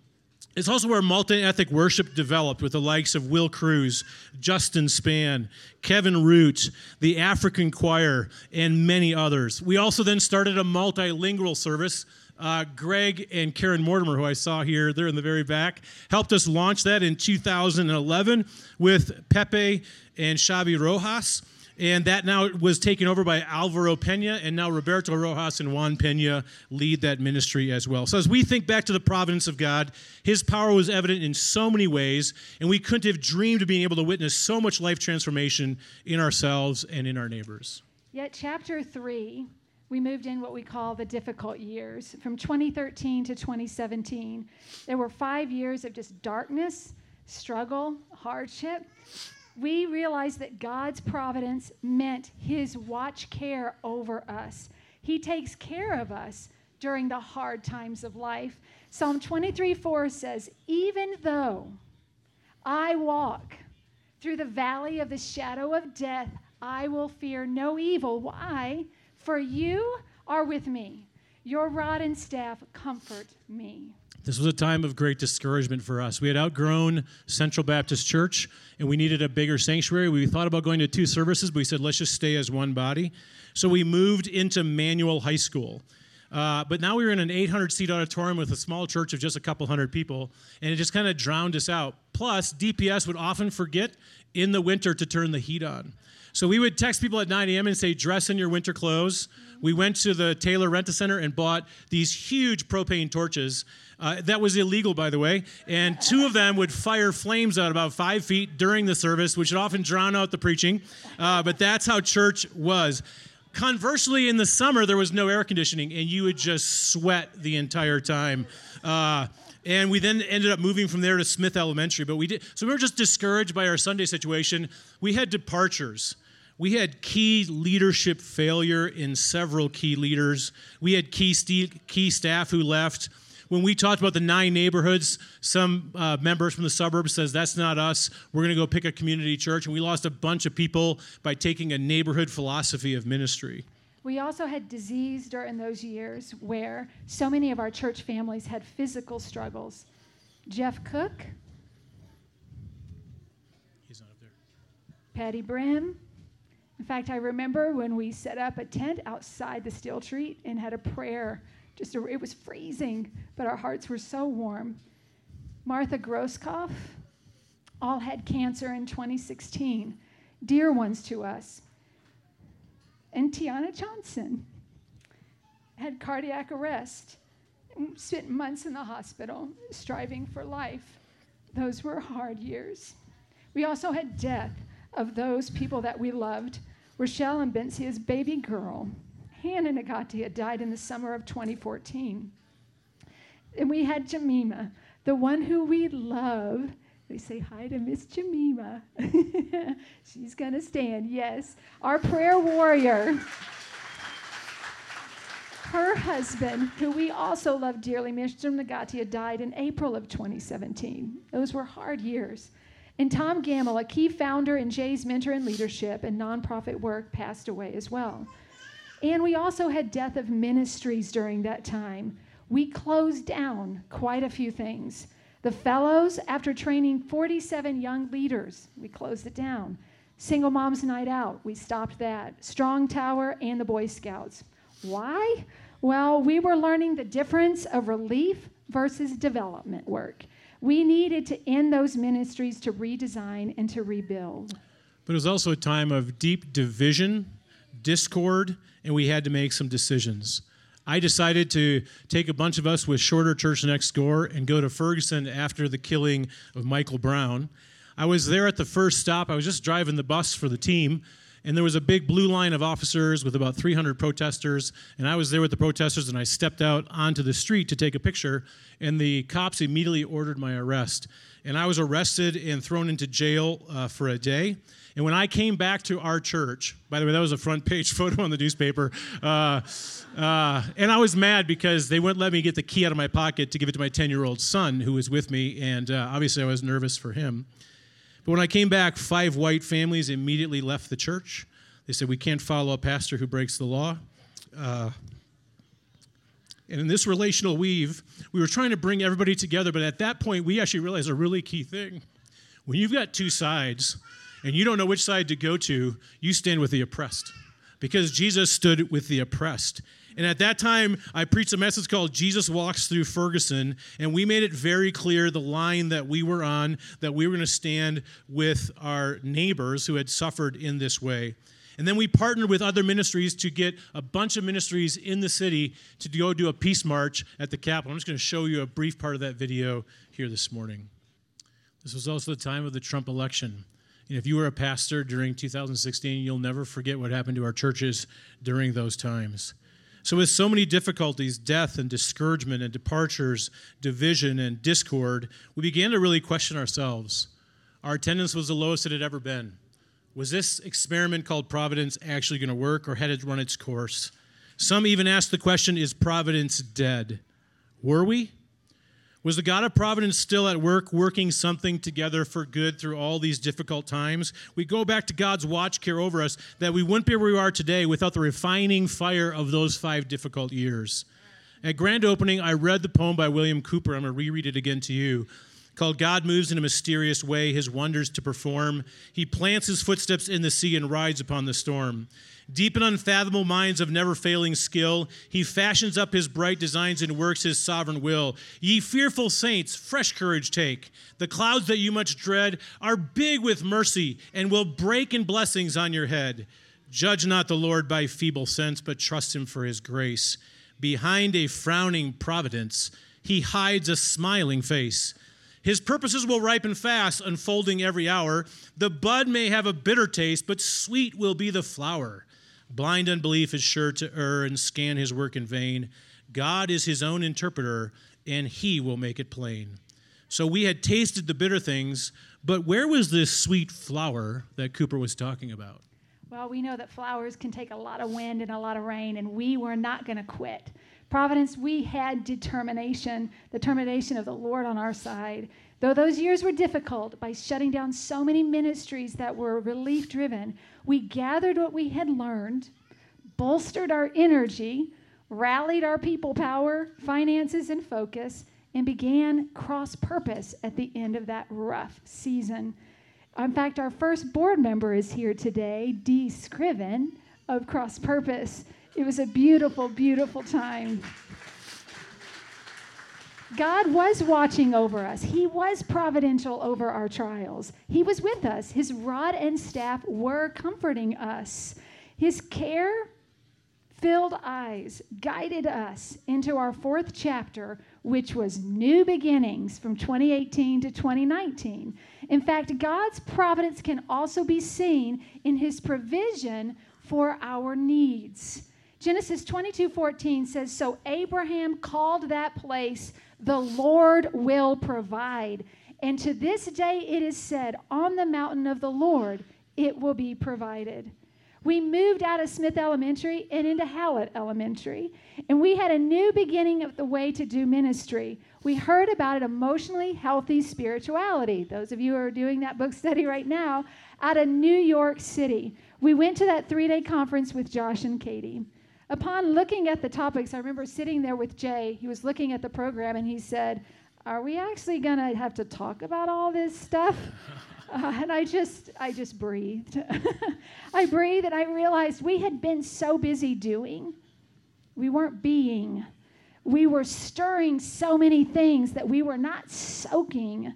it's also where multi-ethnic worship developed with the likes of Will Cruz, Justin Spann, Kevin Root, the African Choir, and many others. We also then started a multilingual service. Uh, Greg and Karen Mortimer, who I saw here, they're in the very back, helped us launch that in two thousand eleven with Pepe and Xavi Rojas. And that now was taken over by Alvaro Pena, and now Roberto Rojas and Juan Pena lead that ministry as well. So as we think back to the providence of God, his power was evident in so many ways, and we couldn't have dreamed of being able to witness so much life transformation in ourselves and in our neighbors. Yet chapter three, we moved in what we call the difficult years. From twenty thirteen to twenty seventeen, there were five years of just darkness, struggle, hardship. We realized that God's providence meant his watch care over us. He takes care of us during the hard times of life. Psalm twenty-three four says, even though I walk through the valley of the shadow of death, I will fear no evil. Why? For you are with me. Your rod and staff comfort me. This was a time of great discouragement for us. We had outgrown Central Baptist Church, and we needed a bigger sanctuary. We thought about going to two services, but we said, let's just stay as one body. So we moved into Manual High School. Uh, but now we were in an eight hundred seat auditorium with a small church of just a couple hundred people, and it just kind of drowned us out. Plus, D P S would often forget in the winter to turn the heat on. So we would text people at nine a.m. and say, dress in your winter clothes. We went to the Taylor Rent-A-Center and bought these huge propane torches. Uh, that was illegal, by the way. And two of them would fire flames out about five feet during the service, which would often drown out the preaching. Uh, but that's how church was. Conversely, in the summer, there was no air conditioning, and you would just sweat the entire time. Uh, and we then ended up moving from there to Smith Elementary. But we did, so we were just discouraged by our Sunday situation. We had departures. We had key leadership failure in several key leaders. We had key st- key staff who left. When we talked about the nine neighborhoods, some uh, members from the suburbs says, that's not us. We're going to go pick a community church. And we lost a bunch of people by taking a neighborhood philosophy of ministry. We also had disease during those years where so many of our church families had physical struggles. Jeff Cook. He's not up there. Patty Brim. In fact, I remember when we set up a tent outside the Steel Treat and had a prayer. Just a, it was freezing, but our hearts were so warm. Martha Groskopf, all had cancer in twenty sixteen. Dear ones to us. And Tiana Johnson had cardiac arrest, spent months in the hospital striving for life. Those were hard years. We also had death of those people that we loved. Rochelle and Bensia's baby girl, Hannah Nagatia, died in the summer of twenty fourteen. And we had Jemima, the one who we love. We say hi to Miss Jemima. She's gonna stand, yes. Our prayer warrior. Her husband, who we also love dearly, Mister Nagatia, died in April of twenty seventeen. Those were hard years. And Tom Gamble, a key founder and Jay's mentor in leadership and nonprofit work, passed away as well. And we also had death of ministries during that time. We closed down quite a few things. The Fellows, after training forty-seven young leaders, we closed it down. Single Moms Night Out, we stopped that. Strong Tower and the Boy Scouts. Why? Well, we were learning the difference of relief versus development work. We needed to end those ministries to redesign and to rebuild. But it was also a time of deep division, discord, and we had to make some decisions. I decided to take a bunch of us with Shorter Church Next Door and go to Ferguson after the killing of Michael Brown. I was there at the first stop. I was just driving the bus for the team, and there was a big blue line of officers with about three hundred protesters, and I was there with the protesters, and I stepped out onto the street to take a picture, and the cops immediately ordered my arrest. And I was arrested and thrown into jail uh, for a day. And when I came back to our church, by the way, that was a front page photo on the newspaper, uh, uh, and I was mad because they wouldn't let me get the key out of my pocket to give it to my ten-year-old son who was with me, and uh, obviously I was nervous for him. But when I came back, five white families immediately left the church. They said, we can't follow a pastor who breaks the law. Uh, and in this relational weave, we were trying to bring everybody together, but at that point, we actually realized a really key thing. When you've got two sides, and you don't know which side to go to, you stand with the oppressed. Because Jesus stood with the oppressed. And at that time, I preached a message called Jesus Walks Through Ferguson, and we made it very clear the line that we were on, that we were going to stand with our neighbors who had suffered in this way. And then we partnered with other ministries to get a bunch of ministries in the city to go do a peace march at the Capitol. I'm just going to show you a brief part of that video here this morning. This was also the time of the Trump election. And if you were a pastor during two thousand sixteen, you'll never forget what happened to our churches during those times. So with so many difficulties, death and discouragement and departures, division and discord, we began to really question ourselves. Our attendance was the lowest it had ever been. Was this experiment called Providence actually going to work, or had it run its course? Some even asked the question, is Providence dead? Were we? Was the God of Providence still at work, working something together for good through all these difficult times? We go back to God's watch care over us, that we wouldn't be where we are today without the refining fire of those five difficult years. At grand opening, I read the poem by William Cooper. I'm going to reread it again to you, called God Moves in a Mysterious Way, His Wonders to Perform. He plants his footsteps in the sea and rides upon the storm. Deep and unfathomable minds of never-failing skill, he fashions up his bright designs and works his sovereign will. Ye fearful saints, fresh courage take. The clouds that you much dread are big with mercy and will break in blessings on your head. Judge not the Lord by feeble sense, but trust him for his grace. Behind a frowning providence, he hides a smiling face. His purposes will ripen fast, unfolding every hour. The bud may have a bitter taste, but sweet will be the flower. Blind unbelief is sure to err and scan his work in vain. God is his own interpreter, and he will make it plain. So we had tasted the bitter things, but where was this sweet flower that Cooper was talking about? Well, we know that flowers can take a lot of wind and a lot of rain, and we were not going to quit. Providence, we had determination, the determination of the Lord on our side. Though those years were difficult, by shutting down so many ministries that were relief-driven, we gathered what we had learned, bolstered our energy, rallied our people power, finances, and focus, and began cross-purpose at the end of that rough season. In fact, our first board member is here today, Dee Scriven of Cross-Purpose. It was a beautiful, beautiful time. God was watching over us. He was providential over our trials. He was with us. His rod and staff were comforting us. His care-filled eyes guided us into our fourth chapter, which was new beginnings from twenty eighteen to twenty nineteen. In fact, God's providence can also be seen in his provision for our needs. Genesis twenty-two fourteen says, so Abraham called that place, the Lord will provide. And to this day it is said, on the mountain of the Lord, it will be provided. We moved out of Smith Elementary and into Hallett Elementary. And we had a new beginning of the way to do ministry. We heard about an emotionally healthy spirituality. Those of you who are doing that book study right now, out of New York City. We went to that three-day conference with Josh and Katie. Upon looking at the topics, I remember sitting there with Jay. He was looking at the program, and he said, are we actually going to have to talk about all this stuff? Uh, and I just I just breathed. I breathed, and I realized we had been so busy doing. We weren't being. We were stirring so many things that we were not soaking.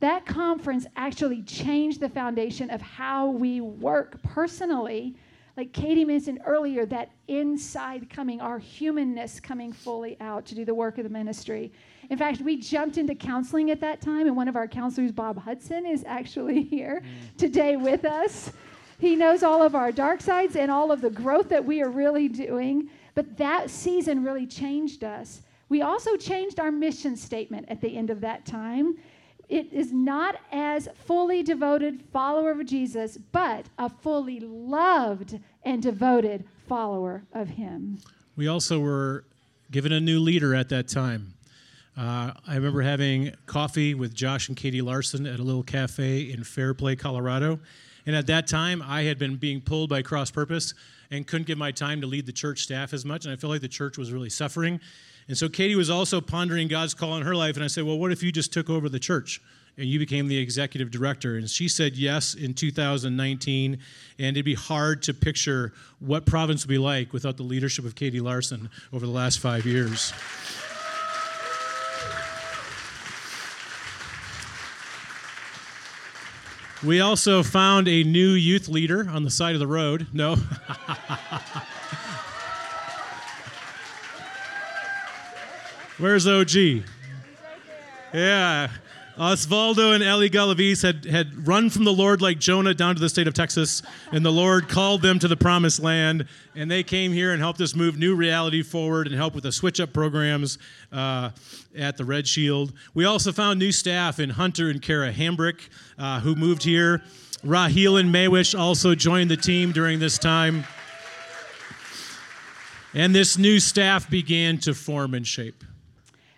That conference actually changed the foundation of how we work personally. Like Katie mentioned earlier, that inside coming, our humanness coming fully out to do the work of the ministry. In fact, we jumped into counseling at that time, and one of our counselors, Bob Hudson, is actually here today with us. He knows all of our dark sides and all of the growth that we are really doing. But that season really changed us. We also changed our mission statement at the end of that time. It is not as fully devoted follower of Jesus, but a fully loved and devoted follower of him. We also were given a new leader at that time. Uh, I remember having coffee with Josh and Katie Larson at a little cafe in Fairplay, Colorado. And at that time, I had been being pulled by cross purpose and couldn't give my time to lead the church staff as much. And I felt like the church was really suffering. And so Katie was also pondering God's call in her life. And I said, well, what if you just took over the church and you became the executive director? And she said yes in two thousand nineteen. And it'd be hard to picture what Providence would be like without the leadership of Katie Larson over the last five years. We also found a new youth leader on the side of the road. No. Where's O G? He's right there. Yeah. Osvaldo and Ellie Galavis had, had run from the Lord like Jonah down to the state of Texas, and the Lord called them to the promised land, and they came here and helped us move new reality forward and help with the switch-up programs uh, at the Red Shield. We also found new staff in Hunter and Kara Hambrick, uh, who moved here. Raheel and Maywish also joined the team during this time. And this new staff began to form and shape.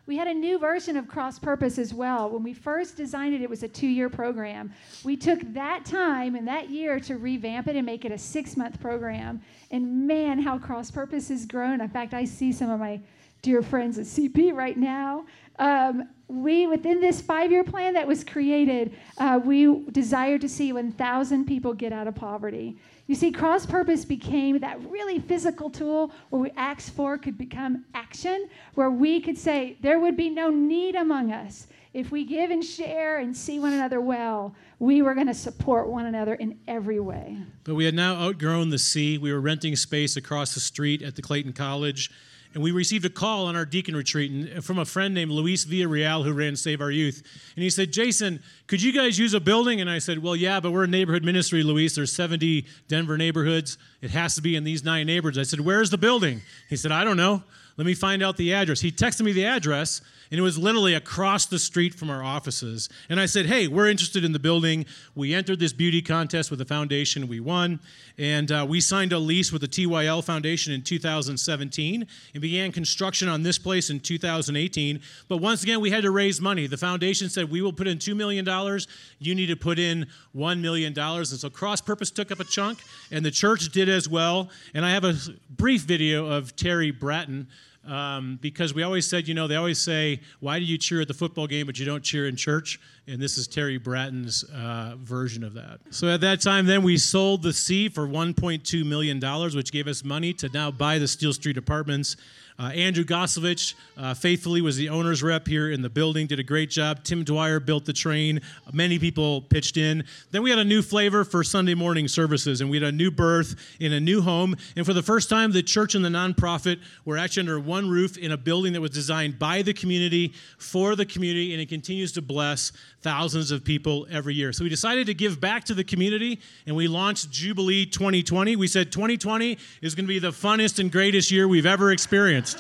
We had a new version of Cross Purpose as well. When we first designed it, it was a two-year program. We took that time and that year to revamp it and make it a six-month program. And man, how Cross Purpose has grown. In fact, I see some of my dear friends at C P right now. Um, we, within this five-year plan that was created, uh, we desired to see one thousand people get out of poverty. You see, Cross Purpose became that really physical tool where we, Acts four could become action, where we could say there would be no need among us. If we give and share and see one another well, we were going to support one another in every way. But we had now outgrown the sea. We were renting space across the street at the Clayton College, and we received a call on our deacon retreat from a friend named Luis Villarreal, who ran Save Our Youth. And he said, Jason, could you guys use a building? And I said, well, yeah, but we're a neighborhood ministry, Luis. There's seventy Denver neighborhoods. It has to be in these nine neighborhoods. I said, where's the building? He said, I don't know. Let me find out the address. He texted me the address, and it was literally across the street from our offices. And I said, hey, we're interested in the building. We entered this beauty contest with the foundation. We won. And uh, we signed a lease with the T Y L Foundation in two thousand seventeen and began construction on this place in two thousand eighteen. But once again, we had to raise money. The foundation said, we will put in two million dollars. You need to put in one million dollars. And so Cross Purpose took up a chunk, and the church did as well. And I have a brief video of Terry Bratton, Um, because we always said, you know, they always say, why do you cheer at the football game but you don't cheer in church? And this is Terry Bratton's uh, version of that. So at that time, then we sold the sea for one point two million dollars, which gave us money to now buy the Steel Street Apartments. Uh, Andrew Goslovich uh, faithfully was the owner's rep here in the building, did a great job. Tim Dwyer built the train. Many people pitched in. Then we had a new flavor for Sunday morning services, and we had a new birth in a new home. And for the first time, the church and the nonprofit were actually under one roof in a building that was designed by the community, for the community, and it continues to bless thousands of people every year. So we decided to give back to the community, and we launched Jubilee twenty twenty. We said twenty twenty is going to be the funnest and greatest year we've ever experienced.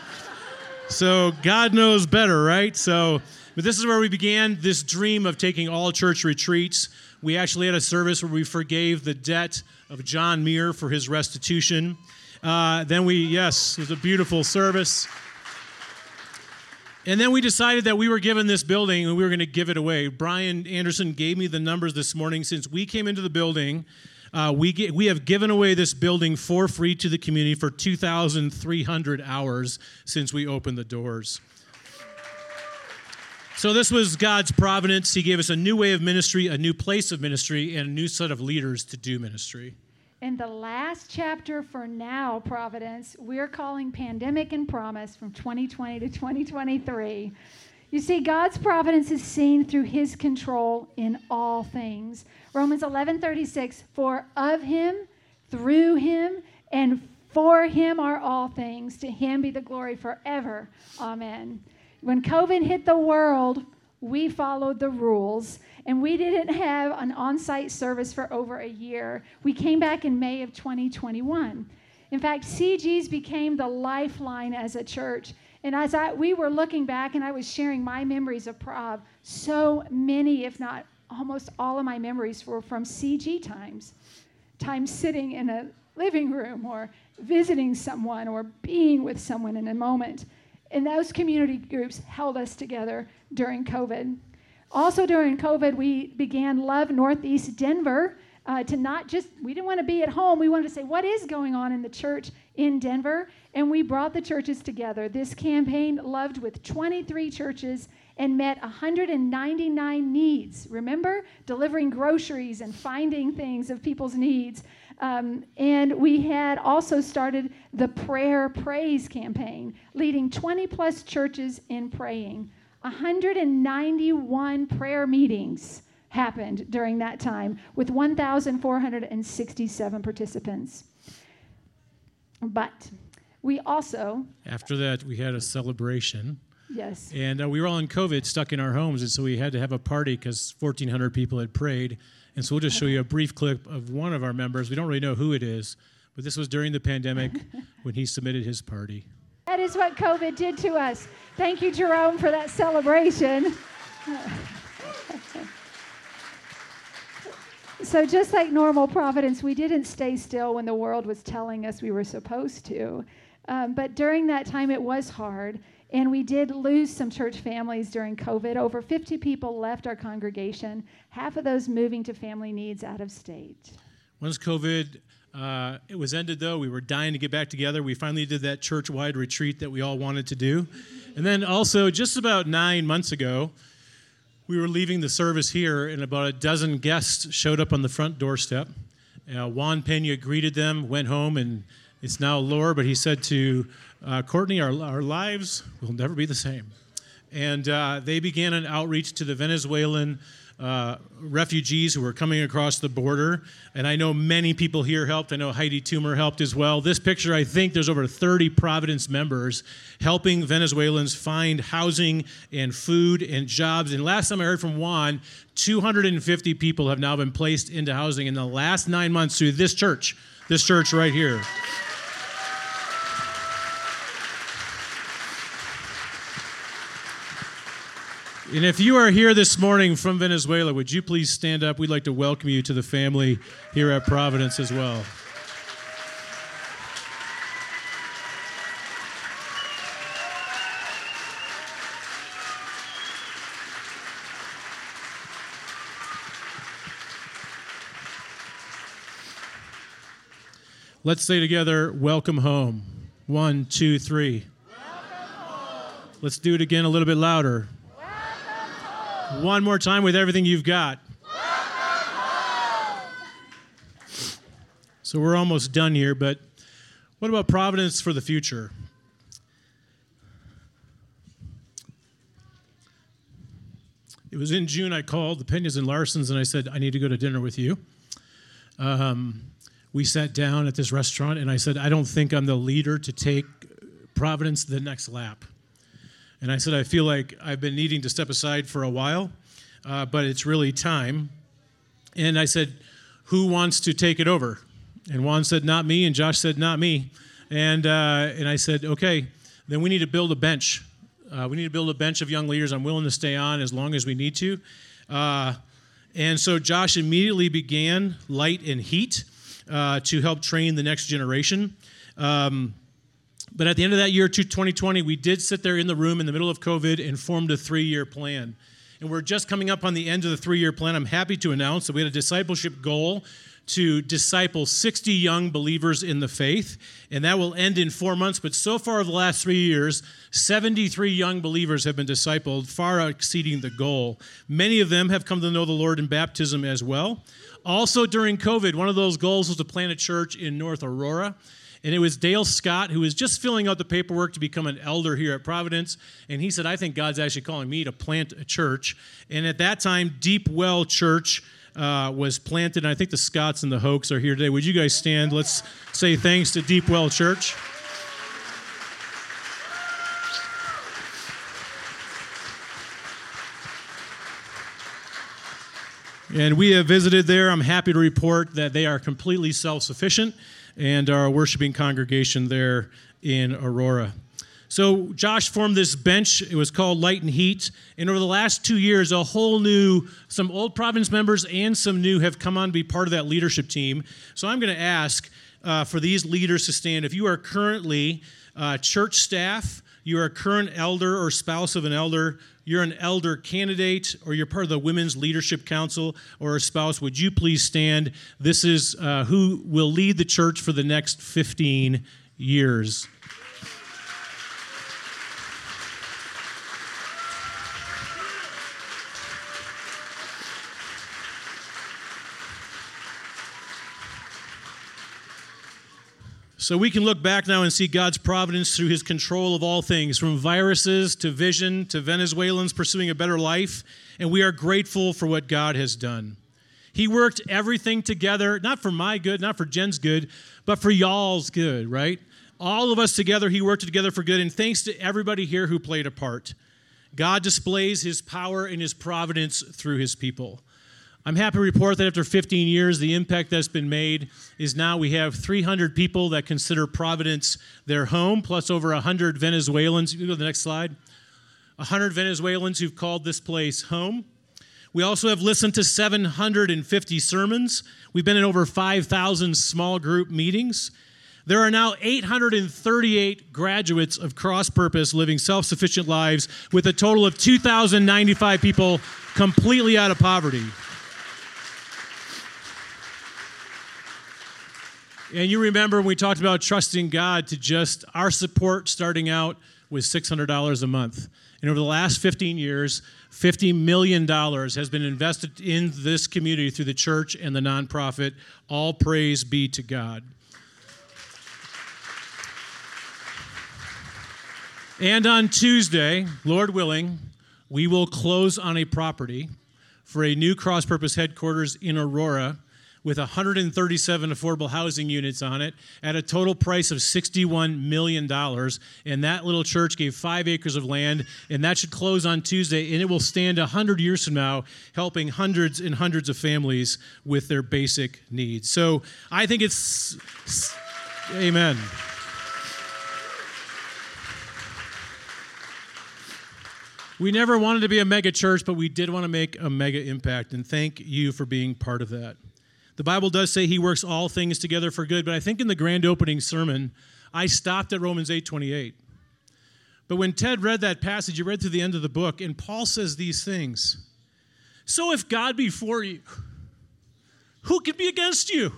So God knows better, right? So, but this is where we began this dream of taking all church retreats. We actually had a service where we forgave the debt of John Muir for his restitution. Uh, then we, yes, it was a beautiful service. And then we decided that we were given this building and we were going to give it away. Brian Anderson gave me the numbers this morning. Since we came into the building, Uh, we get, we have given away this building for free to the community for two thousand three hundred hours since we opened the doors. So this was God's providence. He gave us a new way of ministry, a new place of ministry, and a new set of leaders to do ministry. In the last chapter for now, Providence, we're calling Pandemic and Promise from twenty twenty to twenty twenty-three. You see, God's providence is seen through his control in all things. Romans eleven thirty-six, for of him, through him, and for him are all things. To him be the glory forever. Amen. When COVID hit the world, we followed the rules, and we didn't have an on-site service for over a year. We came back in May of twenty twenty-one. In fact, C G's became the lifeline as a church. And as I, we were looking back, and I was sharing my memories of Prov, so many, if not almost all of my memories were from C G times, time sitting in a living room or visiting someone or being with someone in a moment. And those community groups held us together during COVID. Also during COVID, we began Love Northeast Denver uh, to not just, we didn't want to be at home. We wanted to say, what is going on in the church in Denver? And we brought the churches together. This campaign loved with twenty-three churches and met one hundred ninety-nine needs. Remember? Delivering groceries and finding things of people's needs. Um, and we had also started the Prayer Praise campaign, leading twenty-plus churches in praying. one hundred ninety-one prayer meetings happened during that time with one thousand four hundred sixty-seven participants. But we also... After that, we had a celebration. Yes. And uh, we were all in COVID, stuck in our homes, and so we had to have a party because fourteen hundred people had prayed. And so we'll just show you a brief clip of one of our members. We don't really know who it is, but this was during the pandemic when he submitted his party. That is what COVID did to us. Thank you, Jerome, for that celebration. So just like normal Providence, we didn't stay still when the world was telling us we were supposed to. Um, but during that time, it was hard. And we did lose some church families during COVID. Over fifty people left our congregation, half of those moving to family needs out of state. Once COVID uh, it was ended, though, we were dying to get back together. We finally did that church-wide retreat that we all wanted to do. And then also, just about nine months ago, we were leaving the service here, and about a dozen guests showed up on the front doorstep. Uh, Juan Pena greeted them, went home, and it's now Laura, but he said to uh, Courtney, our, our lives will never be the same. And uh, they began an outreach to the Venezuelan uh, refugees who were coming across the border. And I know many people here helped. I know Heidi Toomer helped as well. This picture, I think there's over thirty Providence members helping Venezuelans find housing and food and jobs. And last time I heard from Juan, two hundred fifty people have now been placed into housing in the last nine months through this church, this church right here. And if you are here this morning from Venezuela, would you please stand up? We'd like to welcome you to the family here at Providence as well. Let's say together, welcome home. One, two, three. Welcome home. Let's do it again a little bit louder. One more time with everything you've got. So we're almost done here, but what about Providence for the future? It was in June I called the Penas and Larsons, and I said, I need to go to dinner with you. Um, we sat down at this restaurant, and I said, I don't think I'm the leader to take Providence the next lap. And I said, I feel like I've been needing to step aside for a while, uh, but it's really time. And I said, who wants to take it over? And Juan said, not me, and Josh said, not me. And, uh, and I said, okay, then we need to build a bench. Uh, we need to build a bench of young leaders. I'm willing to stay on as long as we need to. Uh, and so Josh immediately began Light and Heat uh, to help train the next generation. Um, But at the end of that year, twenty twenty, we did sit there in the room in the middle of COVID and formed a three-year plan. And we're just coming up on the end of the three-year plan. I'm happy to announce that we had a discipleship goal to disciple sixty young believers in the faith, and that will end in four months. But so far over the last three years, seventy-three young believers have been discipled, far exceeding the goal. Many of them have come to know the Lord in baptism as well. Also during COVID, one of those goals was to plant a church in North Aurora. And it was Dale Scott, who was just filling out the paperwork to become an elder here at Providence. And he said, I think God's actually calling me to plant a church. And at that time, Deep Well Church uh, was planted. And I think the Scotts and the Hoax are here today. Would you guys stand? Let's say thanks to Deep Well Church. And we have visited there. I'm happy to report that they are completely self-sufficient and are a worshiping congregation there in Aurora. So Josh formed this bench. It was called Light and Heat. And over the last two years, a whole new, some old Providence members and some new have come on to be part of that leadership team. So I'm going to ask uh, for these leaders to stand. If you are currently uh, church staff, you are a current elder or spouse of an elder, you're an elder candidate, or you're part of the Women's Leadership Council or a spouse, would you please stand? This is uh, who will lead the church for the next fifteen years. So we can look back now and see God's providence through his control of all things, from viruses to vision to Venezuelans pursuing a better life, and we are grateful for what God has done. He worked everything together, not for my good, not for Jen's good, but for y'all's good, right? All of us together, he worked together for good, and thanks to everybody here who played a part. God displays his power and his providence through his people. I'm happy to report that after fifteen years, the impact that's been made is now we have three hundred people that consider Providence their home, plus over one hundred Venezuelans. You can go to the next slide. one hundred Venezuelans who've called this place home. We also have listened to seven hundred fifty sermons. We've been in over five thousand small group meetings. There are now eight hundred thirty-eight graduates of Cross-Purpose living self-sufficient lives with a total of two thousand ninety-five people completely out of poverty. And you remember when we talked about trusting God to just our support starting out was six hundred dollars a month. And over the last fifteen years, fifty million dollars has been invested in this community through the church and the nonprofit. All praise be to God. And on Tuesday, Lord willing, we will close on a property for a new Cross-Purpose headquarters in Aurora, with one hundred thirty-seven affordable housing units on it at a total price of sixty-one million dollars. And that little church gave five acres of land, and that should close on Tuesday, and it will stand one hundred years from now, helping hundreds and hundreds of families with their basic needs. So I think it's, amen. We never wanted to be a mega church, but we did want to make a mega impact, and thank you for being part of that. The Bible does say he works all things together for good, but I think in the grand opening sermon, I stopped at Romans eight twenty-eight. But when Ted read that passage, you read through the end of the book, and Paul says these things. So if God be for you, who can be against you?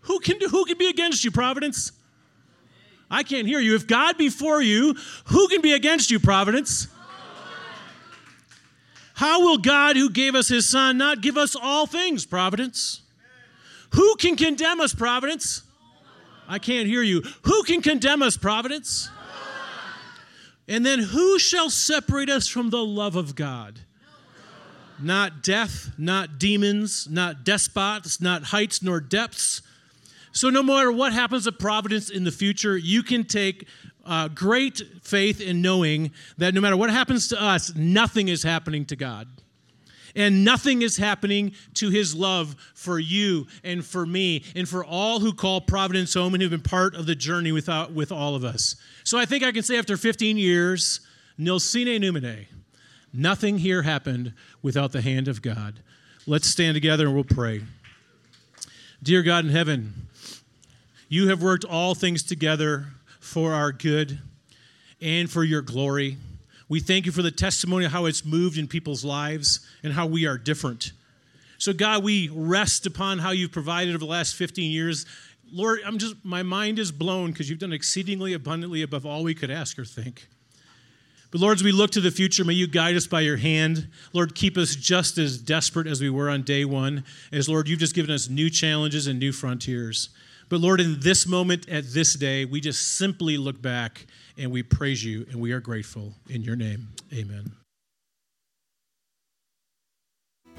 Who can, who can be against you, Providence? I can't hear you. If God be for you, who can be against you, Providence? How will God, who gave us his Son, not give us all things, Providence? Amen. Who can condemn us, Providence? No. I can't hear you. Who can condemn us, Providence? No. And then who shall separate us from the love of God? No. Not death, not demons, not despots, not heights, nor depths. So no matter what happens to Providence in the future, you can take Uh, great faith in knowing that no matter what happens to us, nothing is happening to God. And nothing is happening to his love for you and for me and for all who call Providence home and who've been part of the journey with, uh, with all of us. So I think I can say after fifteen years, nil sine numine, nothing here happened without the hand of God. Let's stand together and we'll pray. Dear God in heaven, you have worked all things together for our good and for your glory. We thank you for the testimony of how it's moved in people's lives and how we are different. So God, we rest upon how you've provided over the last fifteen years. Lord, I'm just my mind is blown because you've done exceedingly abundantly above all we could ask or think. But Lord, as we look to the future, may you guide us by your hand. Lord, keep us just as desperate as we were on day one, as Lord, you've just given us new challenges and new frontiers. But Lord, in this moment, at this day, we just simply look back and we praise you and we are grateful in your name. Amen.